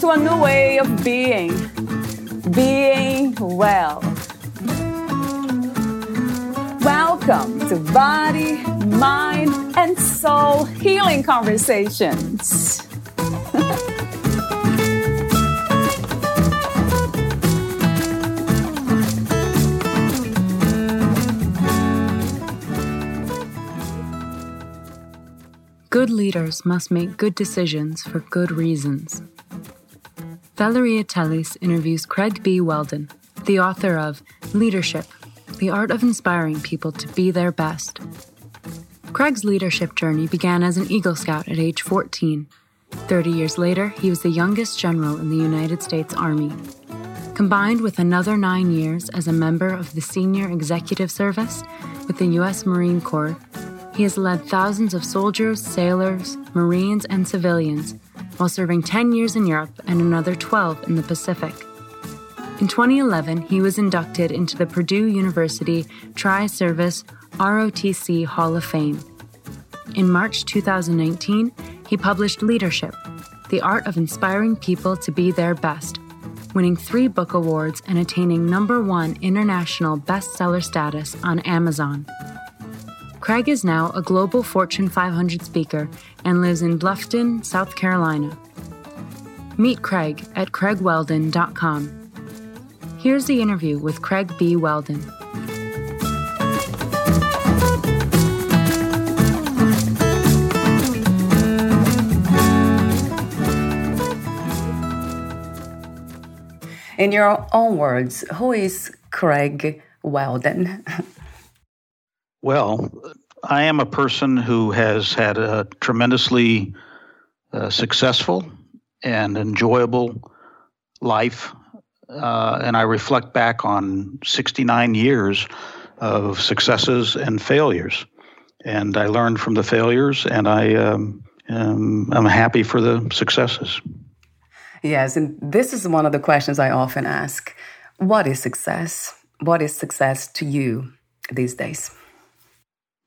to a new way of being well. Welcome to Body, Mind, and Soul Healing Conversations. Good leaders must make good decisions for good reasons. Valeria Teles interviews Craig B. Whelden, the author of Leadership: The Art of Inspiring People to Be Their Best. Craig's leadership journey began as an Eagle Scout at age 14. 30 years later, he was the youngest general in the United States Army. Combined with another 9 years as a member of the Senior Executive Service with the U.S. Marine Corps, he has led thousands of soldiers, sailors, Marines, and civilians, while serving 10 years in Europe and another 12 in the Pacific. In 2011, he was inducted into the Purdue University Tri-Service ROTC Hall of Fame. In March 2019, he published Leadership: The Art of Inspiring People to Be Their Best, winning 3 book awards and attaining #1 international bestseller status on Amazon. Craig is now a global Fortune 500 speaker and lives in Bluffton, South Carolina. Meet Craig at craigwhelden.com. Here's the interview with Craig B. Whelden. In your own words, who is Craig Whelden? Well, I am a person who has had a tremendously successful and enjoyable life, and I reflect back on 69 years of successes and failures, and I learned from the failures, and I'm happy for the successes. Yes, and this is one of the questions I often ask. What is success? What is success to you these days?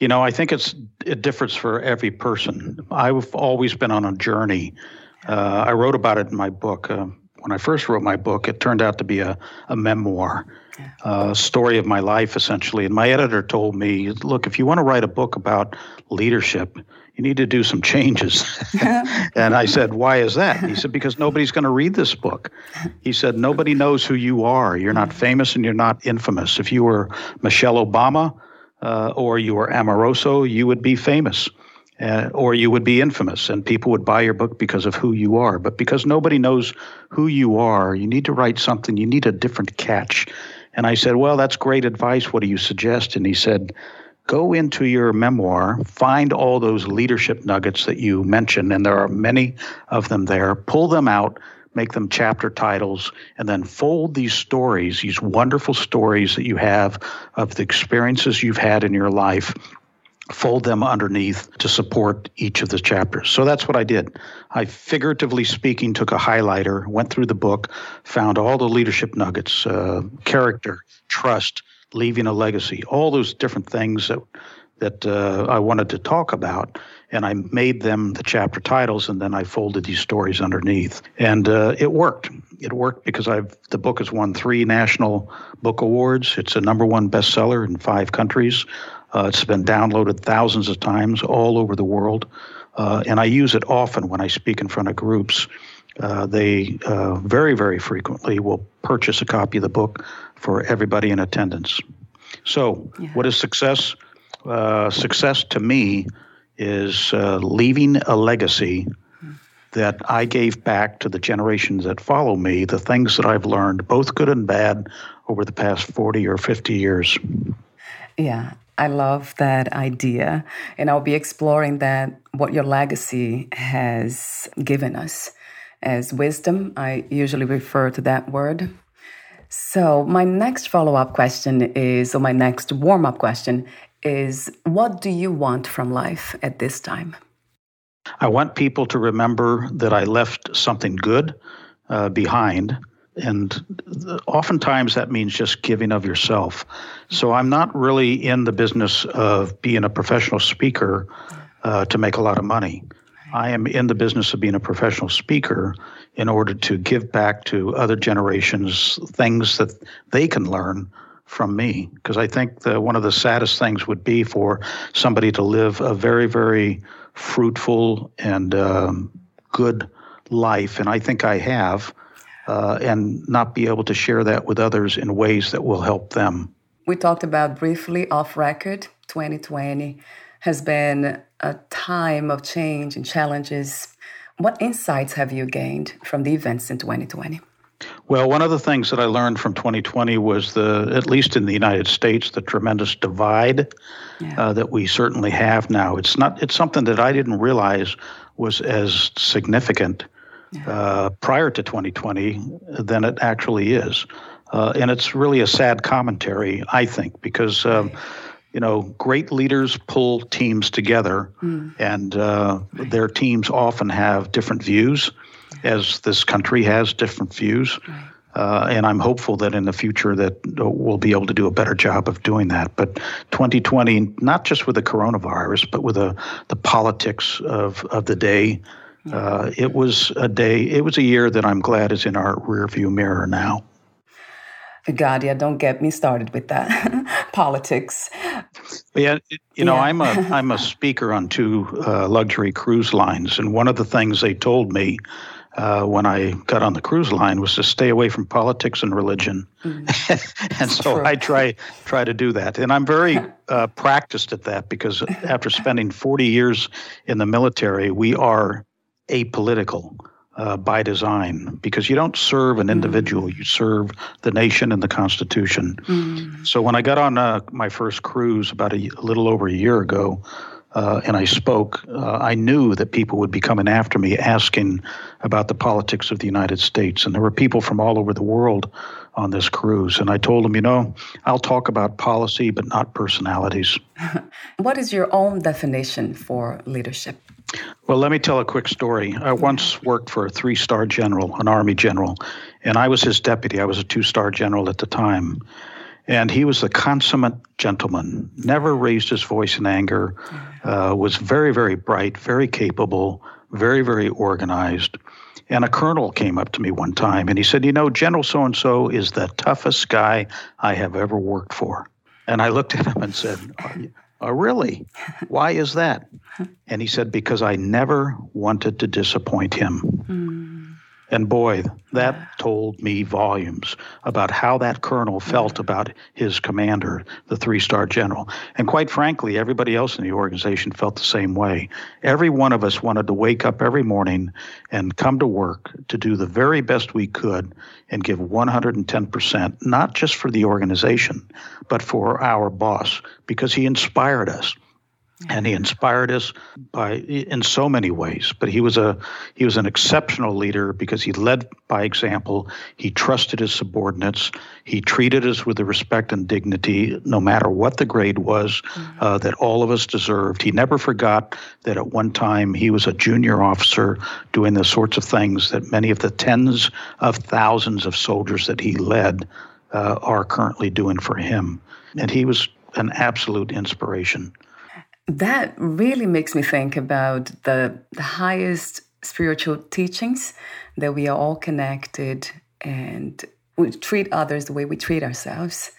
You know, I think it differs for every person. I've always been on a journey. I wrote about it in my book. When I first wrote my book, it turned out to be a memoir, story of my life, essentially. And my editor told me, look, if you want to write a book about leadership, you need to do some changes. And I said, why is that? He said, because nobody's going to read this book. He said, nobody knows who you are. You're not famous and you're not infamous. If you were Michelle Obama, or you were Amoroso, you would be famous, or you would be infamous, and people would buy your book because of who you are. But because nobody knows who you are, you need to write something, you need a different catch. And I said, well, that's great advice. What do you suggest? And he said, go into your memoir, find all those leadership nuggets that you mentioned, and there are many of them there, pull them out, make them chapter titles, and then fold these stories, these wonderful stories that you have of the experiences you've had in your life, fold them underneath to support each of the chapters. So that's what I did. I, figuratively speaking, took a highlighter, went through the book, found all the leadership nuggets, character, trust, leaving a legacy, all those different things that I wanted to talk about. And I made them the chapter titles, and then I folded these stories underneath. And it worked. It worked because the book has won 3 national book awards. It's a #1 bestseller in 5 countries. It's been downloaded thousands of times all over the world. And I use it often when I speak in front of groups. They very, very frequently will purchase a copy of the book for everybody in attendance. So What is success? Success to me is leaving a legacy that I gave back to the generations that follow me, the things that I've learned, both good and bad, over the past 40 or 50 years. Yeah, I love that idea. And I'll be exploring that, what your legacy has given us. as wisdom. I usually refer to that word. So my next follow-up question is, or my next warm-up question is, what do you want from life at this time? I want people to remember that I left something good behind. And oftentimes that means just giving of yourself. So I'm not really in the business of being a professional speaker to make a lot of money. I am in the business of being a professional speaker in order to give back to other generations things that they can learn from me. Because I think that one of the saddest things would be for somebody to live a very, very fruitful and good life. And I think I have. And not be able to share that with others in ways that will help them. We talked about briefly off record. 2020 has been a time of change and challenges. What insights have you gained from the events in 2020? Well, one of the things that I learned from 2020 was at least in the United States, the tremendous divide that we certainly have now. It's something that I didn't realize was as significant prior to 2020 than it actually is. And it's really a sad commentary, I think, because, great leaders pull teams together and their teams often have different views, as this country has different views. And I'm hopeful that in the future that we'll be able to do a better job of doing that. But 2020, not just with the coronavirus, but with the politics of the day, it was a year that I'm glad is in our rearview mirror now. God, yeah, don't get me started with that politics. Yeah, I'm a speaker on two luxury cruise lines, and one of the things they told me when I got on the cruise line was to stay away from politics and religion, and so true. I try to do that, and I'm very practiced at that because after spending 40 years in the military, we are apolitical by design, because you don't serve an individual, you serve the nation and the Constitution. So when I got on my first cruise about a little over a year ago, and I spoke, I knew that people would be coming after me asking about the politics of the United States. And there were people from all over the world on this cruise. And I told them, I'll talk about policy, but not personalities. What is your own definition for leadership? Well, let me tell a quick story. I once worked for a 3-star general, an Army general, and I was his deputy. I was a 2-star general at the time. And he was a consummate gentleman, never raised his voice in anger, was very, very bright, very capable, very, very organized. And a colonel came up to me one time and he said, General so-and-so is the toughest guy I have ever worked for. And I looked at him and said, oh, really? Why is that? And he said, because I never wanted to disappoint him. And boy, that told me volumes about how that colonel felt about his commander, the 3-star general. And quite frankly, everybody else in the organization felt the same way. Every one of us wanted to wake up every morning and come to work to do the very best we could and give 110%, not just for the organization, but for our boss, because he inspired us. And he inspired us in so many ways. But he was an exceptional leader because he led by example. He trusted his subordinates. He treated us with the respect and dignity, no matter what the grade was, that all of us deserved. He never forgot that at one time he was a junior officer doing the sorts of things that many of the tens of thousands of soldiers that he led are currently doing for him. And he was an absolute inspiration. That really makes me think about the highest spiritual teachings, that we are all connected and we treat others the way we treat ourselves.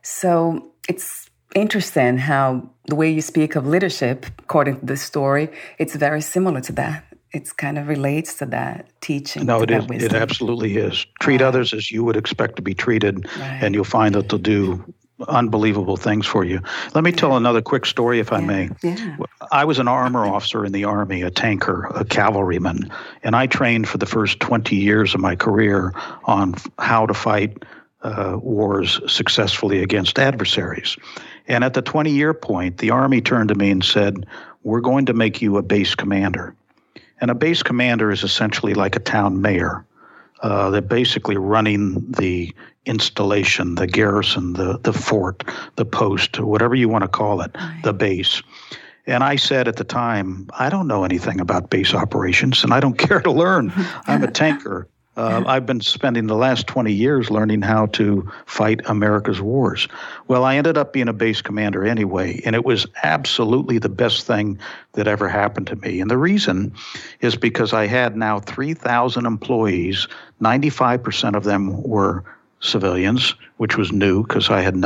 So it's interesting how the way you speak of leadership, according to this story, it's very similar to that. It kind of relates to that teaching. No, it absolutely is. Treat others as you would expect to be treated, and you'll find that they'll do unbelievable things for you. Let me tell another quick story, if I may. Yeah. I was an armor officer in the Army, a tanker, a cavalryman, and I trained for the first 20 years of my career on how to fight wars successfully against adversaries. And at the 20-year point, the Army turned to me and said, "We're going to make you a base commander." And a base commander is essentially like a town mayor. They're basically running the installation, the garrison, the fort, the post, whatever you want to call it, the base. And I said at the time, I don't know anything about base operations, and I don't care to learn. I'm a tanker. I've been spending the last 20 years learning how to fight America's wars. Well, I ended up being a base commander anyway, and it was absolutely the best thing that ever happened to me. And the reason is because I had now 3,000 employees. 95% of them were civilians, which was new because I had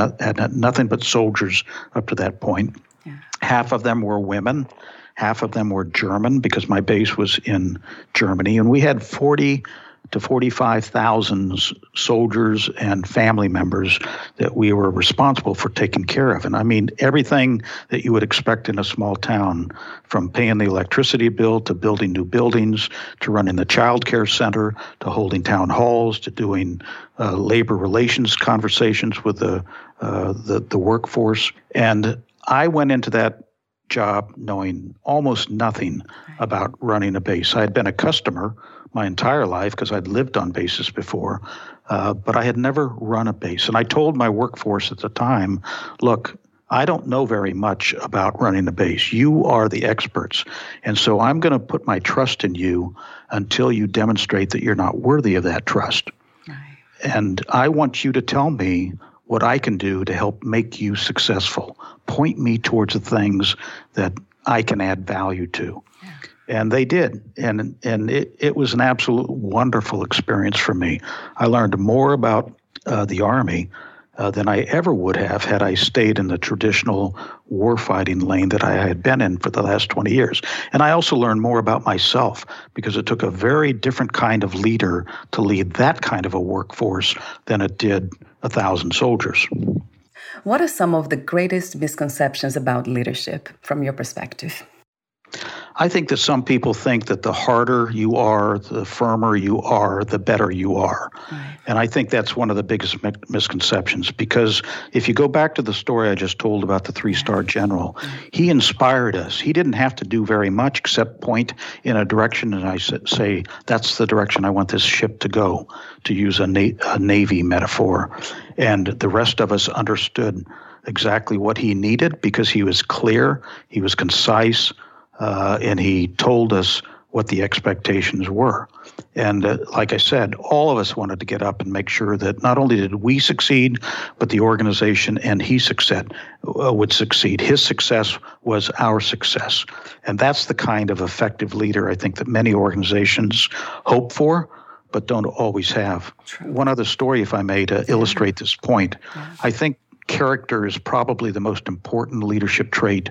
nothing but soldiers up to that point. Yeah. Half of them were women. Half of them were German because my base was in Germany. And we had 40 to 45,000 soldiers and family members that we were responsible for taking care of. And I mean, everything that you would expect in a small town, from paying the electricity bill to building new buildings, to running the child care center, to holding town halls, to doing labor relations conversations with the workforce. And I went into that job knowing almost nothing about running a base. I had been a customer my entire life because I'd lived on bases before, but I had never run a base. And I told my workforce at the time, look, I don't know very much about running a base. You are the experts. And so I'm going to put my trust in you until you demonstrate that you're not worthy of that trust. Right. And I want you to tell me what I can do to help make you successful. Point me towards the things that I can add value to. Yeah. And they did. And it was an absolute wonderful experience for me. I learned more about the Army than I ever would have had I stayed in the traditional warfighting lane that I had been in for the last 20 years. And I also learned more about myself because it took a very different kind of leader to lead that kind of a workforce than it did 1,000 soldiers. What are some of the greatest misconceptions about leadership from your perspective? I think that some people think that the harder you are, the firmer you are, the better you are. Right. And I think that's one of the biggest misconceptions, because if you go back to the story I just told about the three-star general, he inspired us. He didn't have to do very much except point in a direction, and I say, that's the direction I want this ship to go, to use a Navy metaphor. And the rest of us understood exactly what he needed because he was clear, he was concise, and he told us what the expectations were. And like I said, all of us wanted to get up and make sure that not only did we succeed, but the organization and he would succeed. His success was our success. And that's the kind of effective leader I think that many organizations hope for, but don't always have. True. One other story, if I may, to illustrate this point. Yeah. I think character is probably the most important leadership trait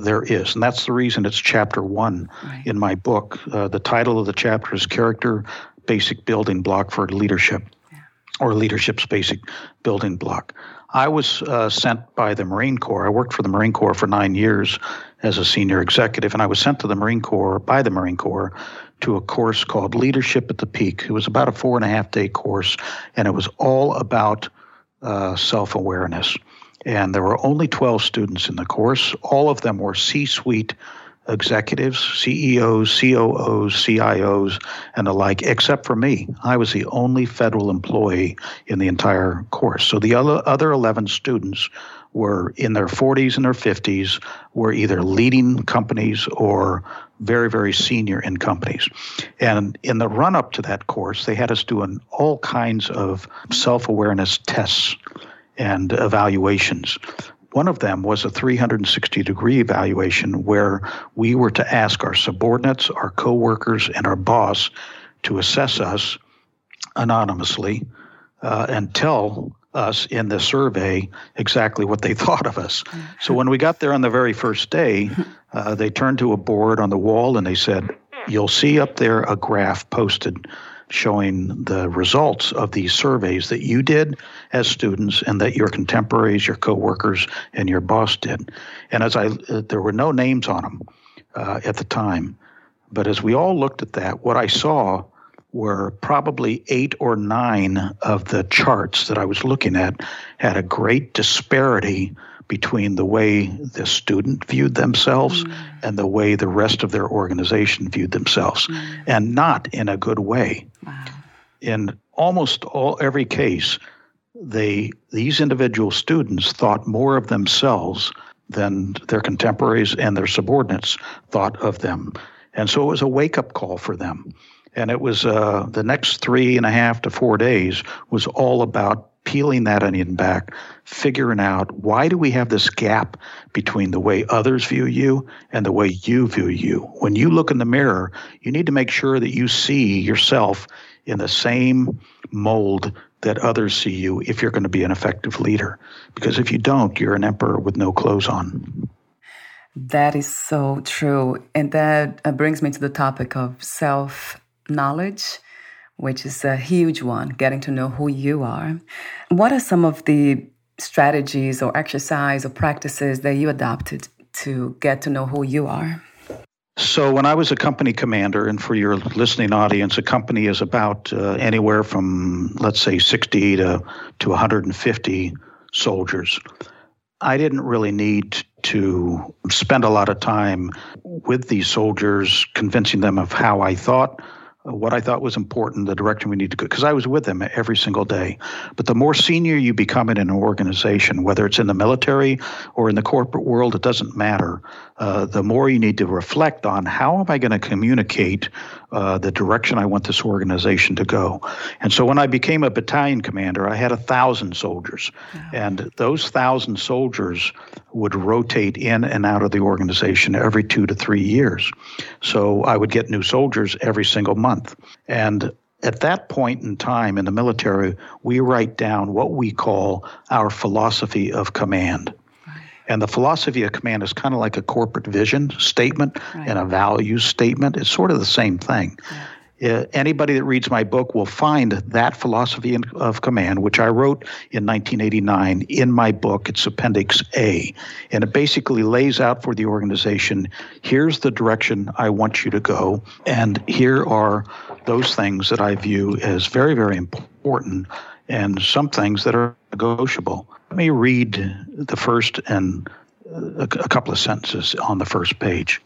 there is. And that's the reason it's chapter one in my book. The title of the chapter is Character, Basic Building Block for Leadership, or Leadership's Basic Building Block. I was sent by the Marine Corps. I worked for the Marine Corps for 9 years as a senior executive, and I was sent to the Marine Corps by the Marine Corps to a course called Leadership at the Peak. It was about a 4.5-day course, and it was all about self-awareness. And there were only 12 students in the course. All of them were C-suite executives, CEOs, COOs, CIOs, and the like, except for me. I was the only federal employee in the entire course. So the other 11 students were in their 40s and their 50s, were either leading companies or very, very senior in companies. And in the run-up to that course, they had us doing all kinds of self-awareness tests and evaluations. One of them was a 360-degree evaluation where we were to ask our subordinates, our coworkers, and our boss to assess us anonymously and tell us in the survey exactly what they thought of us. So when we got there on the very first day, they turned to a board on the wall and they said, you'll see up there a graph posted showing the results of these surveys that you did as students and that your contemporaries, your coworkers, and your boss did. And as there were no names on them at the time, but as we all looked at that, what I saw were probably 8 or 9 of the charts that I was looking at had a great disparity between the way the student viewed themselves and the way the rest of their organization viewed themselves, and not in a good way. Wow. In almost every case, these individual students thought more of themselves than their contemporaries and their subordinates thought of them. And so it was a wake-up call for them. And it was the next 3.5 to 4 days was all about peeling that onion back, figuring out why do we have this gap between the way others view you and the way you view you. When you look in the mirror, you need to make sure that you see yourself in the same mold that others see you if you're going to be an effective leader. Because if you don't, you're an emperor with no clothes on. That is so true. And that brings me to the topic of self-knowledge, which is a huge one, getting to know who you are. What are some of the strategies or exercise or practices that you adopted to get to know who you are? So when I was a company commander, and for your listening audience, a company is about anywhere from, let's say, 60 to 150 soldiers. I didn't really need to spend a lot of time with these soldiers, convincing them of how I thought, what I thought was important, the direction we need to go, because I was with them every single day. But the more senior you become in an organization, whether it's in the military or in the corporate world, it doesn't matter. The more you need to reflect on how am I going to communicate the direction I want this organization to go. And so when I became a battalion commander, I had 1,000 soldiers. Wow. And those 1,000 soldiers would rotate in and out of the organization every 2 to 3 years. So I would get new soldiers every single month. And at that point in time in the military, we write down what we call our philosophy of command. And the philosophy of command is kind of like a corporate vision statement and a value statement. It's sort of the same thing. Yeah. Anybody that reads my book will find that philosophy of command, which I wrote in 1989 in my book. It's Appendix A. And it basically lays out for the organization, here's the direction I want you to go. And here are those things that I view as very, very important and some things that are negotiable. Let me read the first and a couple of sentences on the first page.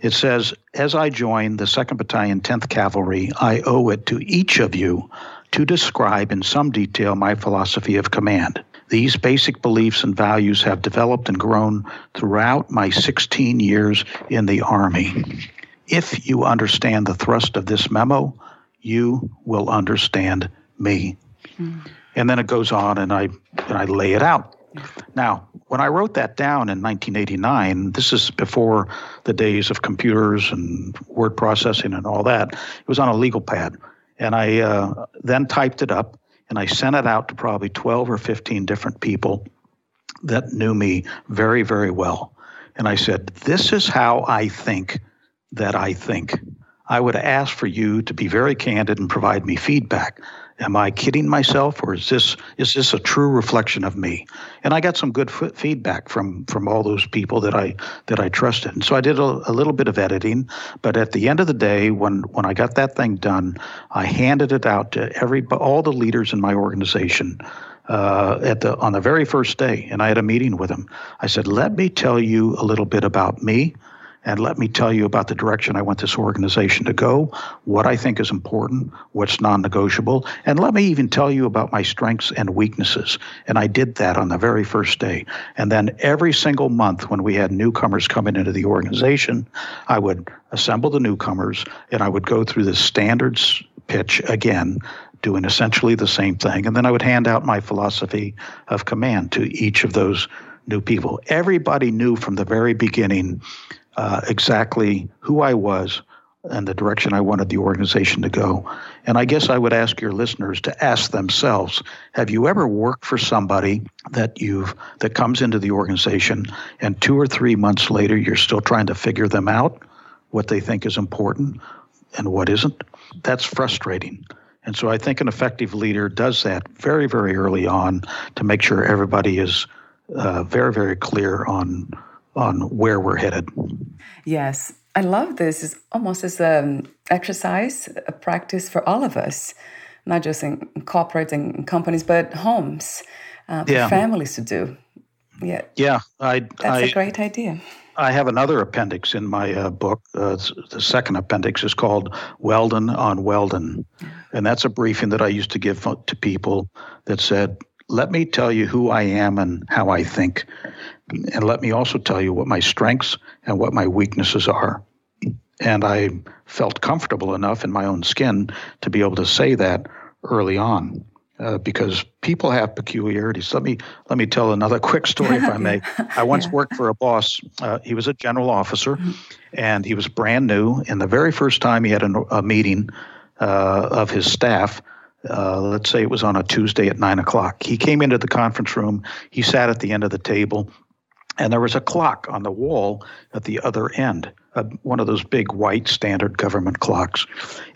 It says, as I join the 2nd Battalion, 10th Cavalry, I owe it to each of you to describe in some detail my philosophy of command. These basic beliefs and values have developed and grown throughout my 16 years in the Army. If you understand the thrust of this memo, you will understand me. And then it goes on, and I lay it out. Now, when I wrote that down in 1989, this is before the days of computers and word processing and all that. It was on a legal pad. And I then typed it up, and I sent it out to probably 12 or 15 different people that knew me very, very well. And I said, this is how I think that I think. I would ask for you to be very candid and provide me feedback. Am I kidding myself, or is this a true reflection of me? And I got some good feedback from all those people that I trusted. And so I did a little bit of editing, but at the end of the day, when I got that thing done, I handed it out to all the leaders in my organization on the very first day, and I had a meeting with them. I said, let me tell you a little bit about me, and let me tell you about the direction I want this organization to go, what I think is important, what's non-negotiable, and let me even tell you about my strengths and weaknesses. And I did that on the very first day. And then every single month when we had newcomers coming into the organization, I would assemble the newcomers, and I would go through the standards pitch again, doing essentially the same thing. And then I would hand out my philosophy of command to each of those new people. Everybody knew from the very beginning exactly who I was and the direction I wanted the organization to go. And I guess I would ask your listeners to ask themselves, have you ever worked for somebody that comes into the organization and 2 or 3 months later you're still trying to figure them out, what they think is important and what isn't? That's frustrating. And so I think an effective leader does that very, very early on to make sure everybody is very, very clear on where we're headed. Yes, I love this. It's almost as an exercise, a practice for all of us, not just in corporate and companies, but homes, for families to do. That's a great idea. I have another appendix in my book. The second appendix is called Whelden on Whelden. And that's a briefing that I used to give to people that said, let me tell you who I am and how I think. And let me also tell you what my strengths and what my weaknesses are. And I felt comfortable enough in my own skin to be able to say that early on. Because people have peculiarities. Let me tell another quick story, if I may. I once worked for a boss. He was a general officer, and he was brand new. And the very first time he had a meeting of his staff, let's say it was on a Tuesday at 9 o'clock. He came into the conference room. He sat at the end of the table, and there was a clock on the wall at the other end, one of those big white standard government clocks.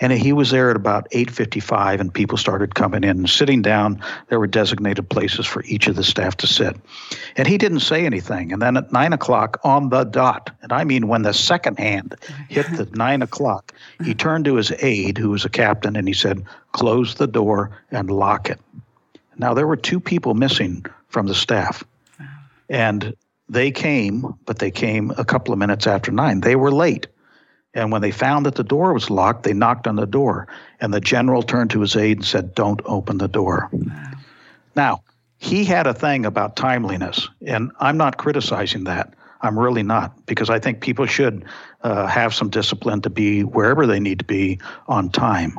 And he was there at about 8:55, and people started coming in and sitting down. There were designated places for each of the staff to sit. And he didn't say anything. And then at 9 o'clock on the dot, and I mean when the second hand hit the 9 o'clock, he turned to his aide, who was a captain, and he said, "Close the door and lock it." Now, there were two people missing from the staff. And they came, but they came a couple of minutes after 9. They were late. And when they found that the door was locked, they knocked on the door. And the general turned to his aide and said, "Don't open the door." Wow. Now, he had a thing about timeliness. And I'm not criticizing that. I'm really not. Because I think people should have some discipline to be wherever they need to be on time.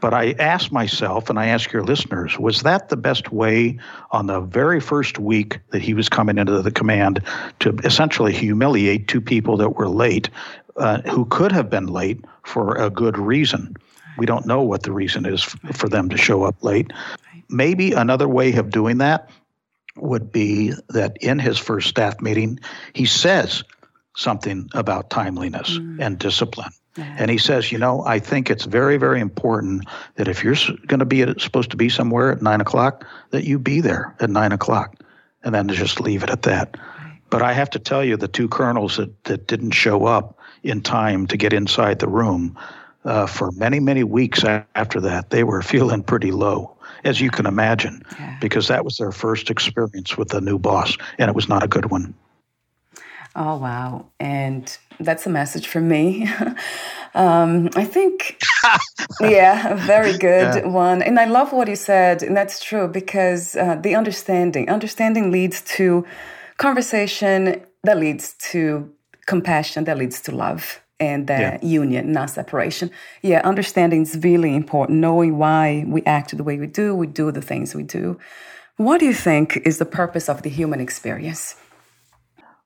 But I asked myself, and I ask your listeners, was that the best way on the very first week that he was coming into the command to essentially humiliate two people that were late, who could have been late for a good reason? We don't know what the reason is for them to show up late. Maybe another way of doing that would be that in his first staff meeting, he says something about timeliness and discipline. And he says, I think it's very, very important that if you're going to be supposed to be somewhere at 9 o'clock, that you be there at 9 o'clock. And then just leave it at that. But I have to tell you, the two colonels that didn't show up in time to get inside the room for many, many weeks after that, they were feeling pretty low, as you can imagine, because that was their first experience with the new boss, and it was not a good one. Oh, wow. And that's a message from me. I think, a very good one. And I love what you said, and that's true, because the understanding leads to conversation that leads to compassion, that leads to love and union, not separation. Yeah, understanding is really important, knowing why we act the way we do the things we do. What do you think is the purpose of the human experience?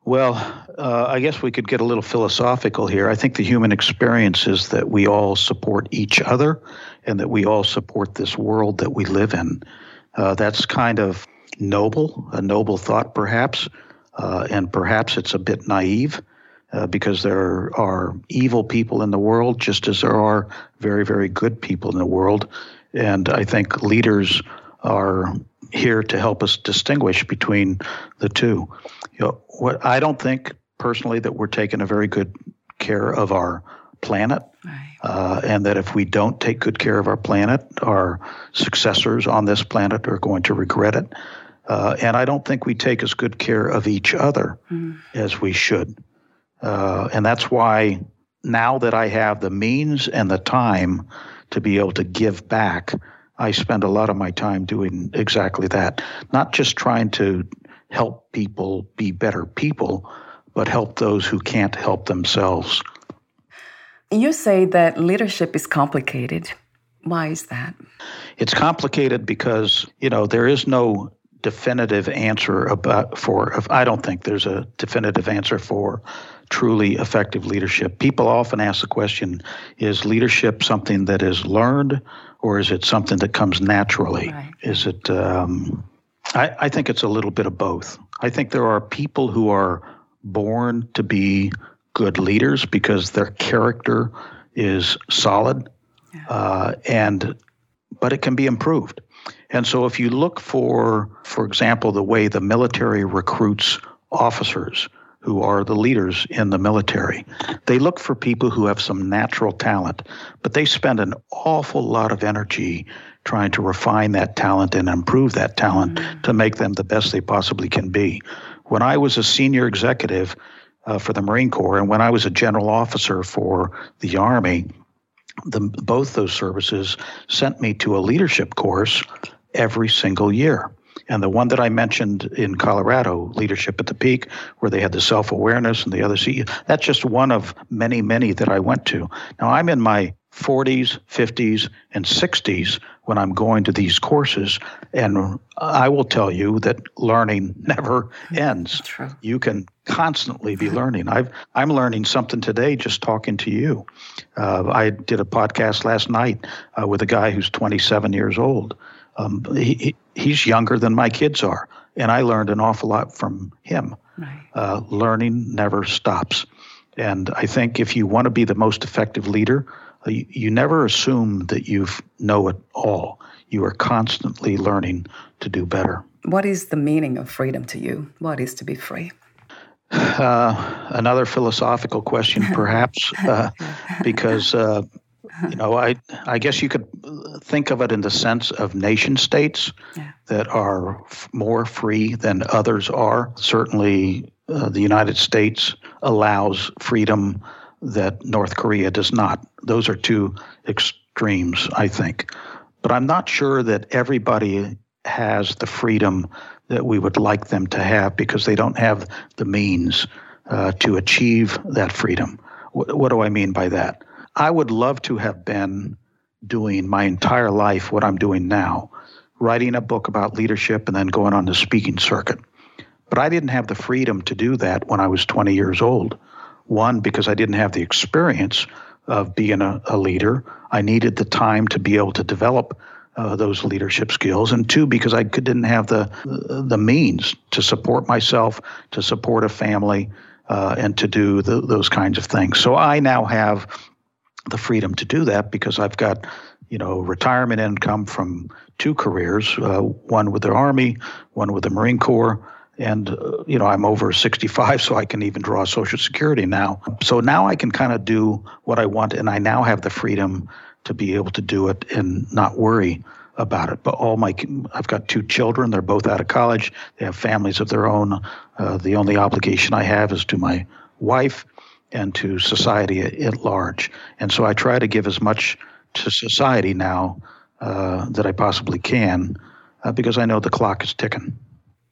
Well, I guess we could get a little philosophical here. I think the human experience is that we all support each other and that we all support this world that we live in. That's kind of a noble thought perhaps, and perhaps it's a bit naive because there are evil people in the world just as there are very, very good people in the world. And I think leaders are here to help us distinguish between the two. I don't think personally that we're taking a very good care of our planet, and that if we don't take good care of our planet, our successors on this planet are going to regret it. And I don't think we take as good care of each other as we should. And that's why now that I have the means and the time to be able to give back, I spend a lot of my time doing exactly that, not just trying to help people be better people, but help those who can't help themselves. You say that leadership is complicated. Why is that? It's complicated because, there is no definitive answer I don't think there's a definitive answer for truly effective leadership. People often ask the question, is leadership something that is learned or is it something that comes naturally? Right. Is it, I think it's a little bit of both. I think there are people who are born to be good leaders because their character is solid, but it can be improved. And so if you look for example, the way the military recruits officers who are the leaders in the military, they look for people who have some natural talent, but they spend an awful lot of energy trying to refine that talent and improve that talent to make them the best they possibly can be. When I was a senior executive for the Marine Corps, and when I was a general officer for the Army, both those services sent me to a leadership course every single year. And the one that I mentioned in Colorado, Leadership at the Peak, where they had the self-awareness and the other CEO, that's just one of many, many that I went to. Now, I'm in my 40s, 50s, and 60s when I'm going to these courses. And I will tell you that learning never ends. True. You can constantly be learning. I'm learning something today just talking to you. I did a podcast last night with a guy who's 27 years old. He's younger than my kids are, and I learned an awful lot from him. Right. Learning never stops. And I think if you want to be the most effective leader, you never assume that you know it all. You are constantly learning to do better. What is the meaning of freedom to you? What is to be free? Another philosophical question, perhaps, because... I guess you could think of it in the sense of nation states that are more free than others are. Certainly, the United States allows freedom that North Korea does not. Those are two extremes, I think. But I'm not sure that everybody has the freedom that we would like them to have because they don't have the means to achieve that freedom. What do I mean by that? I would love to have been doing my entire life what I'm doing now, writing a book about leadership and then going on the speaking circuit. But I didn't have the freedom to do that when I was 20 years old. One, because I didn't have the experience of being a leader. I needed the time to be able to develop those leadership skills. And two, because I didn't have the means to support myself, to support a family, and to do those kinds of things. So I now have the freedom to do that because I've got, retirement income from two careers, one with the Army, one with the Marine Corps. And, I'm over 65, so I can even draw Social Security now. So now I can kind of do what I want, and I now have the freedom to be able to do it and not worry about it. But I've got two children. They're both out of college. They have families of their own. The only obligation I have is to my wife and to society at large. And so I try to give as much to society now that I possibly can because I know the clock is ticking.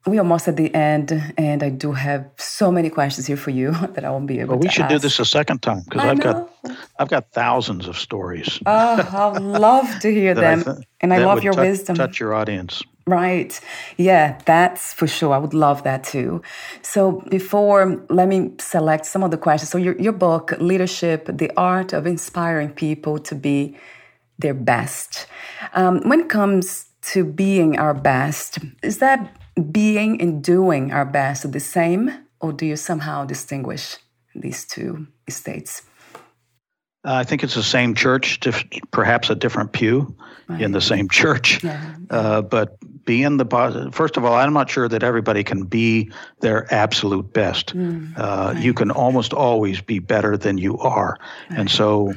We're almost at the end, and I do have so many questions here for you that I won't be able to ask. We should do this a second time because I've got thousands of stories. Oh, I'd love to hear them. And I love your wisdom. Touch your audience. Right. Yeah, that's for sure. I would love that too. So let me select some of the questions. So your book, Leadership, The Art of Inspiring People to Be Their Best. When it comes to being our best, is that being and doing our best the same, or do you somehow distinguish these two states? I think it's the same church, perhaps a different pew in the same church. Yeah. But being first of all, I'm not sure that everybody can be their absolute best. You can almost always be better than you are. Right. And so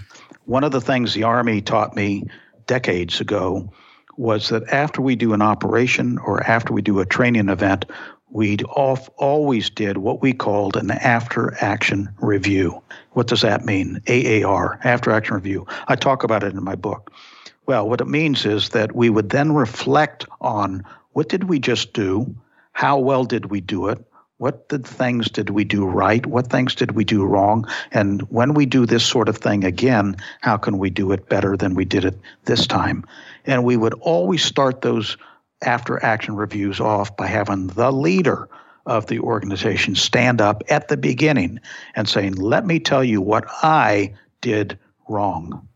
one of the things the Army taught me decades ago was that after we do an operation or after we do a training event, we always did what we called an after-action review. What does that mean? AAR, after-action review. I talk about it in my book. Well, what it means is that we would then reflect on what did we just do, how well did we do it, what things did we do right, what things did we do wrong, and when we do this sort of thing again, how can we do it better than we did it this time? And we would always start those after action reviews off by having the leader of the organization stand up at the beginning and saying, let me tell you what I did wrong.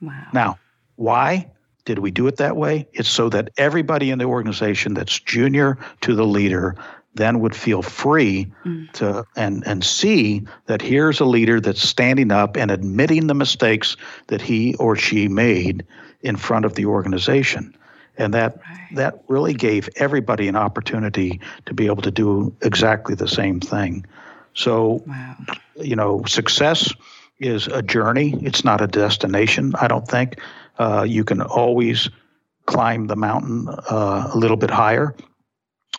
Wow. Now, why did we do it that way? It's so that everybody in the organization that's junior to the leader then would feel free to and see that here's a leader that's standing up and admitting the mistakes that he or she made in front of the organization. And that really gave everybody an opportunity to be able to do exactly the same thing. So, success is a journey. It's not a destination, I don't think. You can always climb the mountain a little bit higher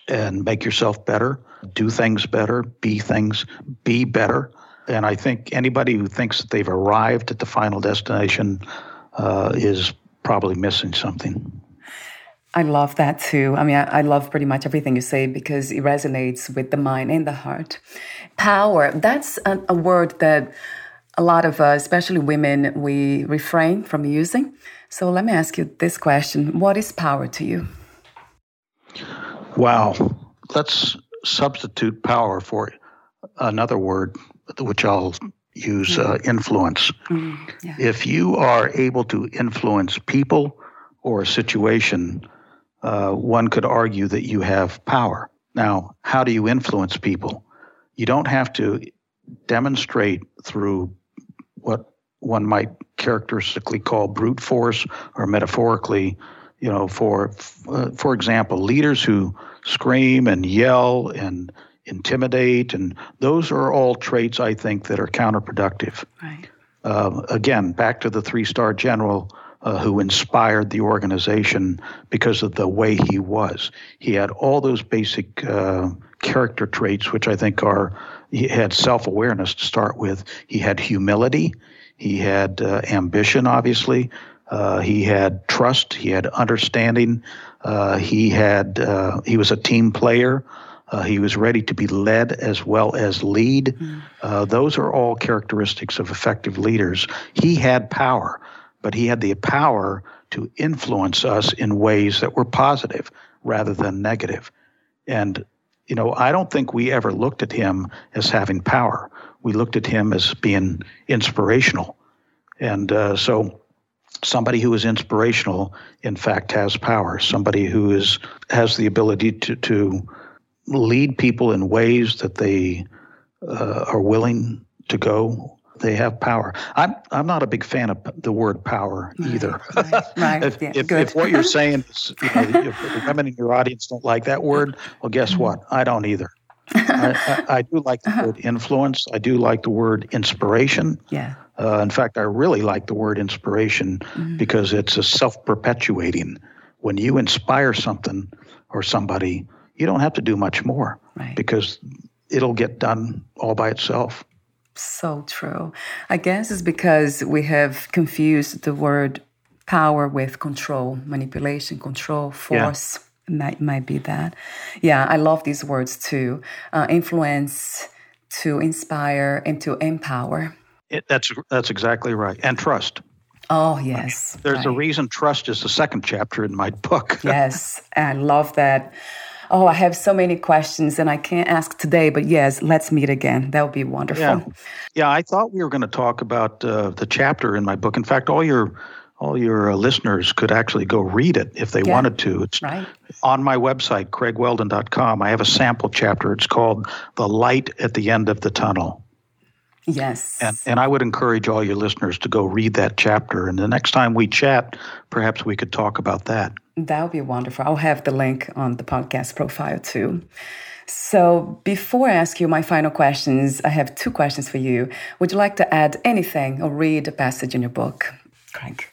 and make yourself better. do things better, be better. And I think anybody who thinks that they've arrived at the final destination is probably missing something. I love that too. I mean, I love pretty much everything you say because it resonates with the mind and the heart. Power, that's a word that a lot of, especially women, we refrain from using. So let me ask you this question. What is power to you? Wow. Let's substitute power for another word, which I'll use, influence. Mm-hmm. Yeah. If you are able to influence people or a situation, one could argue that you have power. Now, how do you influence people? You don't have to demonstrate through what one might characteristically call brute force or metaphorically, for example, leaders who scream and yell and intimidate, and those are all traits, I think, that are counterproductive. Right. Again, back to the three-star general who inspired the organization because of the way he was. He had all those basic character traits, which I think are, he had self-awareness to start with. He had humility. He had ambition, obviously. He had trust. He had understanding. He was a team player. He was ready to be led as well as lead. Those are all characteristics of effective leaders. He had power. But he had the power to influence us in ways that were positive rather than negative. And, I don't think we ever looked at him as having power. We looked at him as being inspirational. And so somebody who is inspirational, in fact, has power. Somebody who has the ability to lead people in ways that they are willing to go. They have power. I'm not a big fan of the word power either. Right. If what you're saying is, if the women in your audience don't like that word, well, guess what? I don't either. I do like the word influence. I do like the word inspiration. Yeah. In fact, I really like the word inspiration because it's a self-perpetuating. When you inspire something or somebody, you don't have to do much more because it'll get done all by itself. So true. I guess it's because we have confused the word power with control, manipulation, control, force. Yeah. Might be that. Yeah, I love these words too. Influence, to inspire, and to empower. That's exactly right. And trust. Oh, yes. There's a reason trust is the second chapter in my book. Yes, I love that. Oh, I have so many questions and I can't ask today, but yes, let's meet again. That would be wonderful. Yeah, I thought we were going to talk about the chapter in my book. In fact, all your listeners could actually go read it if they wanted to. It's on my website, craigwhelden.com. I have a sample chapter. It's called The Light at the End of the Tunnel. Yes. And I would encourage all your listeners to go read that chapter. And the next time we chat, perhaps we could talk about that. That would be wonderful. I'll have the link on the podcast profile too. So before I ask you my final questions, I have two questions for you. Would you like to add anything or read a passage in your book, Craig?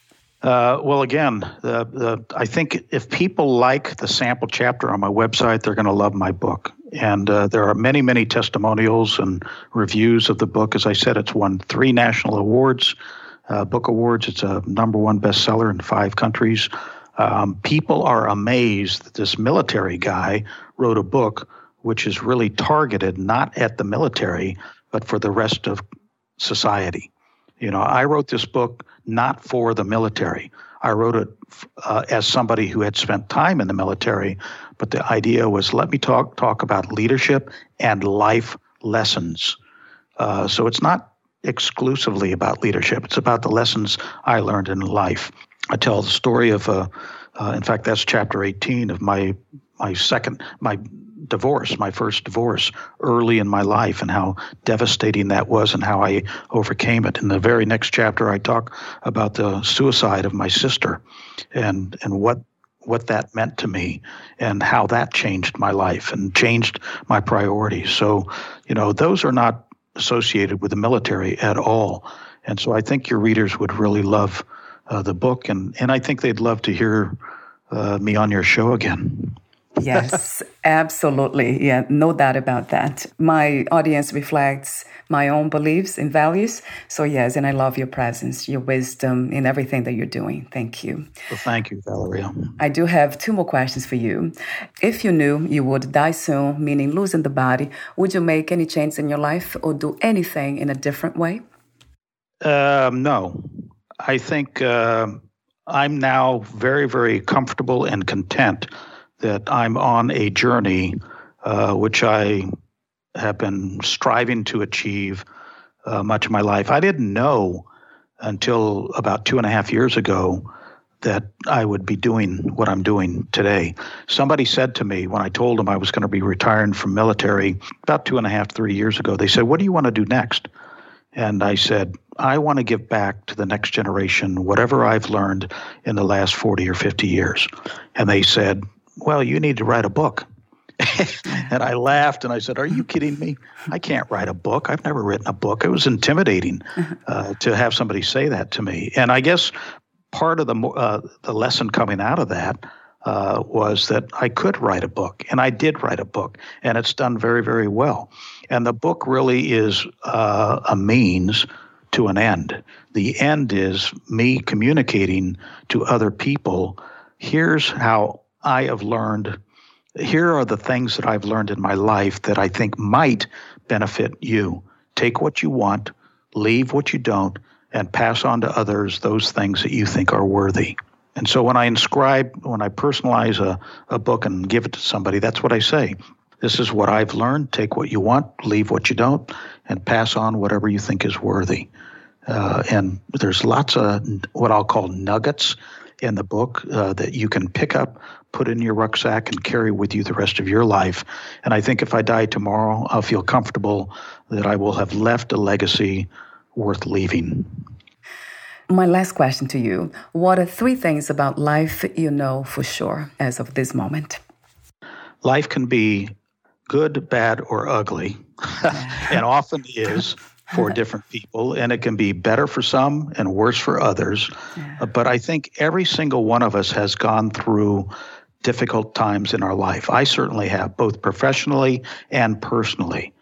Well, again, I think if people like the sample chapter on my website, they're going to love my book. And there are many, many testimonials and reviews of the book. As I said, it's won 3 national awards, book awards. It's a #1 bestseller in 5 countries. People are amazed that this military guy wrote a book which is really targeted not at the military, but for the rest of society. I wrote this book not for the military. I wrote it as somebody who had spent time in the military, but the idea was let me talk about leadership and life lessons. So it's not exclusively about leadership. It's about the lessons I learned in life. I tell the story of, in fact, that's chapter 18 of my first divorce early in my life and how devastating that was and how I overcame it. In the very next chapter, I talk about the suicide of my sister and what that meant to me and how that changed my life and changed my priorities. So, those are not associated with the military at all. And so I think your readers would really love the book, and I think they'd love to hear me on your show again. Yes, absolutely. Yeah, no doubt about that. My audience reflects my own beliefs and values. So yes, and I love your presence, your wisdom in everything that you're doing. Thank you. Well, thank you, Valeria. I do have two more questions for you. If you knew you would die soon, meaning losing the body, would you make any change in your life or do anything in a different way? No. I think I'm now very, very comfortable and content that I'm on a journey which I have been striving to achieve much of my life. I didn't know until about 2.5 years ago that I would be doing what I'm doing today. Somebody said to me when I told them I was going to be retiring from military about 2.5, 3 years ago, they said, "What do you want to do next?" And I said, "I want to give back to the next generation whatever I've learned in the last 40 or 50 years. And they said, "Well, you need to write a book." And I laughed and I said, "Are you kidding me? I can't write a book. I've never written a book." It was intimidating to have somebody say that to me. And I guess part of the lesson coming out of that was that I could write a book. And I did write a book. And it's done very, very well. And the book really is a means to an end. The end is me communicating to other people, here's how I have learned, here are the things that I've learned in my life that I think might benefit you. Take what you want, leave what you don't, and pass on to others those things that you think are worthy. And so when I personalize a book and give it to somebody, that's what I say. This is what I've learned. Take what you want, leave what you don't, and pass on whatever you think is worthy. And there's lots of what I'll call nuggets in the book that you can pick up, put in your rucksack, and carry with you the rest of your life. And I think if I die tomorrow, I'll feel comfortable that I will have left a legacy worth leaving. My last question to you, what are three things about life you know for sure as of this moment? Life can be good, bad, or ugly, and often is for different people, and it can be better for some and worse for others. Yeah. But I think every single one of us has gone through difficult times in our life. I certainly have, both professionally and personally.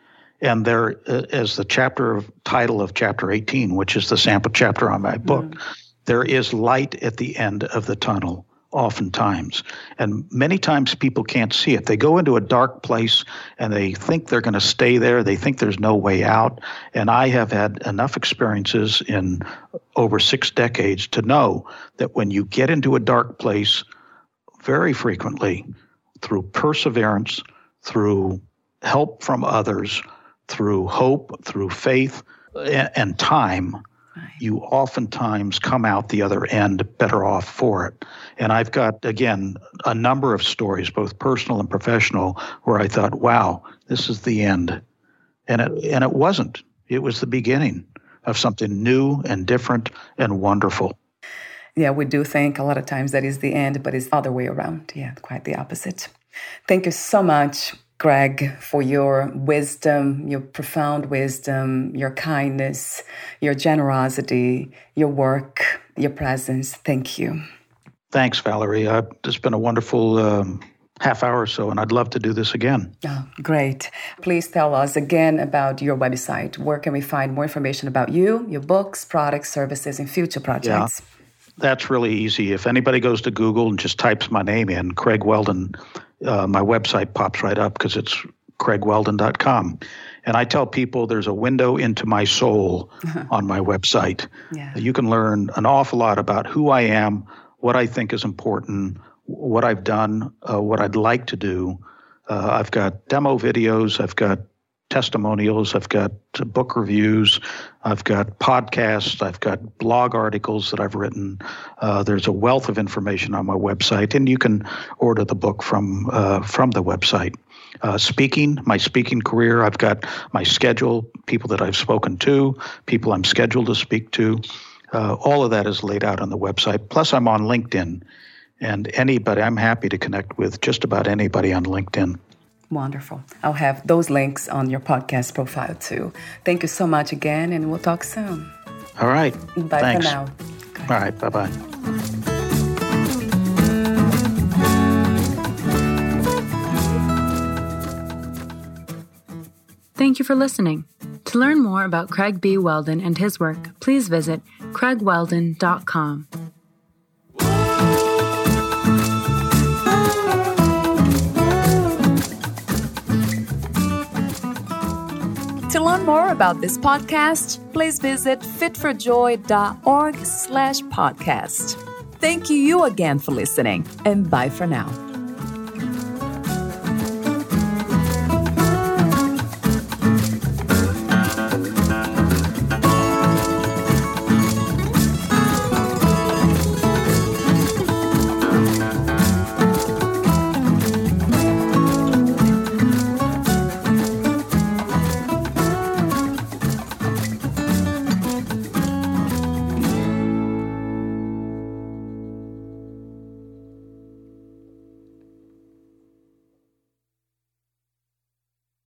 And there is the title of chapter 18, which is the sample chapter on my book. Mm. There is light at the end of the tunnel, oftentimes. And many times people can't see it. They go into a dark place and they think they're going to stay there. They think there's no way out. And I have had enough experiences in over 6 decades to know that when you get into a dark place, very frequently, through perseverance, through help from others, through hope, through faith, and time, you oftentimes come out the other end better off for it. And I've got, again, a number of stories, both personal and professional, where I thought, wow, this is the end. And it wasn't. It was the beginning of something new and different and wonderful. Yeah, we do think a lot of times that is the end, but it's the other way around. Yeah, quite the opposite. Thank you so much, Craig, for your wisdom, your profound wisdom, your kindness, your generosity, your work, your presence. Thank you. Thanks, Valerie. It's been a wonderful half hour or so, and I'd love to do this again. Oh, great. Please tell us again about your website. Where can we find more information about you, your books, products, services, and future projects? Yeah. That's really easy. If anybody goes to Google and just types my name in, Craig Whelden, my website pops right up because it's craigwhelden.com. And I tell people there's a window into my soul on my website. Yeah. You can learn an awful lot about who I am, what I think is important, what I've done, what I'd like to do. I've got demo videos. I've got testimonials, I've got book reviews, I've got podcasts, I've got blog articles that I've written. There's a wealth of information on my website, and you can order the book from the website. Speaking, my speaking career, I've got my schedule, people that I've spoken to, people I'm scheduled to speak to. All of that is laid out on the website. Plus, I'm on LinkedIn, and anybody, I'm happy to connect with just about anybody on LinkedIn. Wonderful. I'll have those links on your podcast profile too. Thank you so much again, and we'll talk soon. All right. Bye. Thanks. For now. All right. Bye-bye. Thank you for listening. To learn more about Craig B. Whelden and his work, please visit craigwhelden.com. To learn more about this podcast, please visit fitforjoy.org/podcast. Thank you again for listening, and bye for now.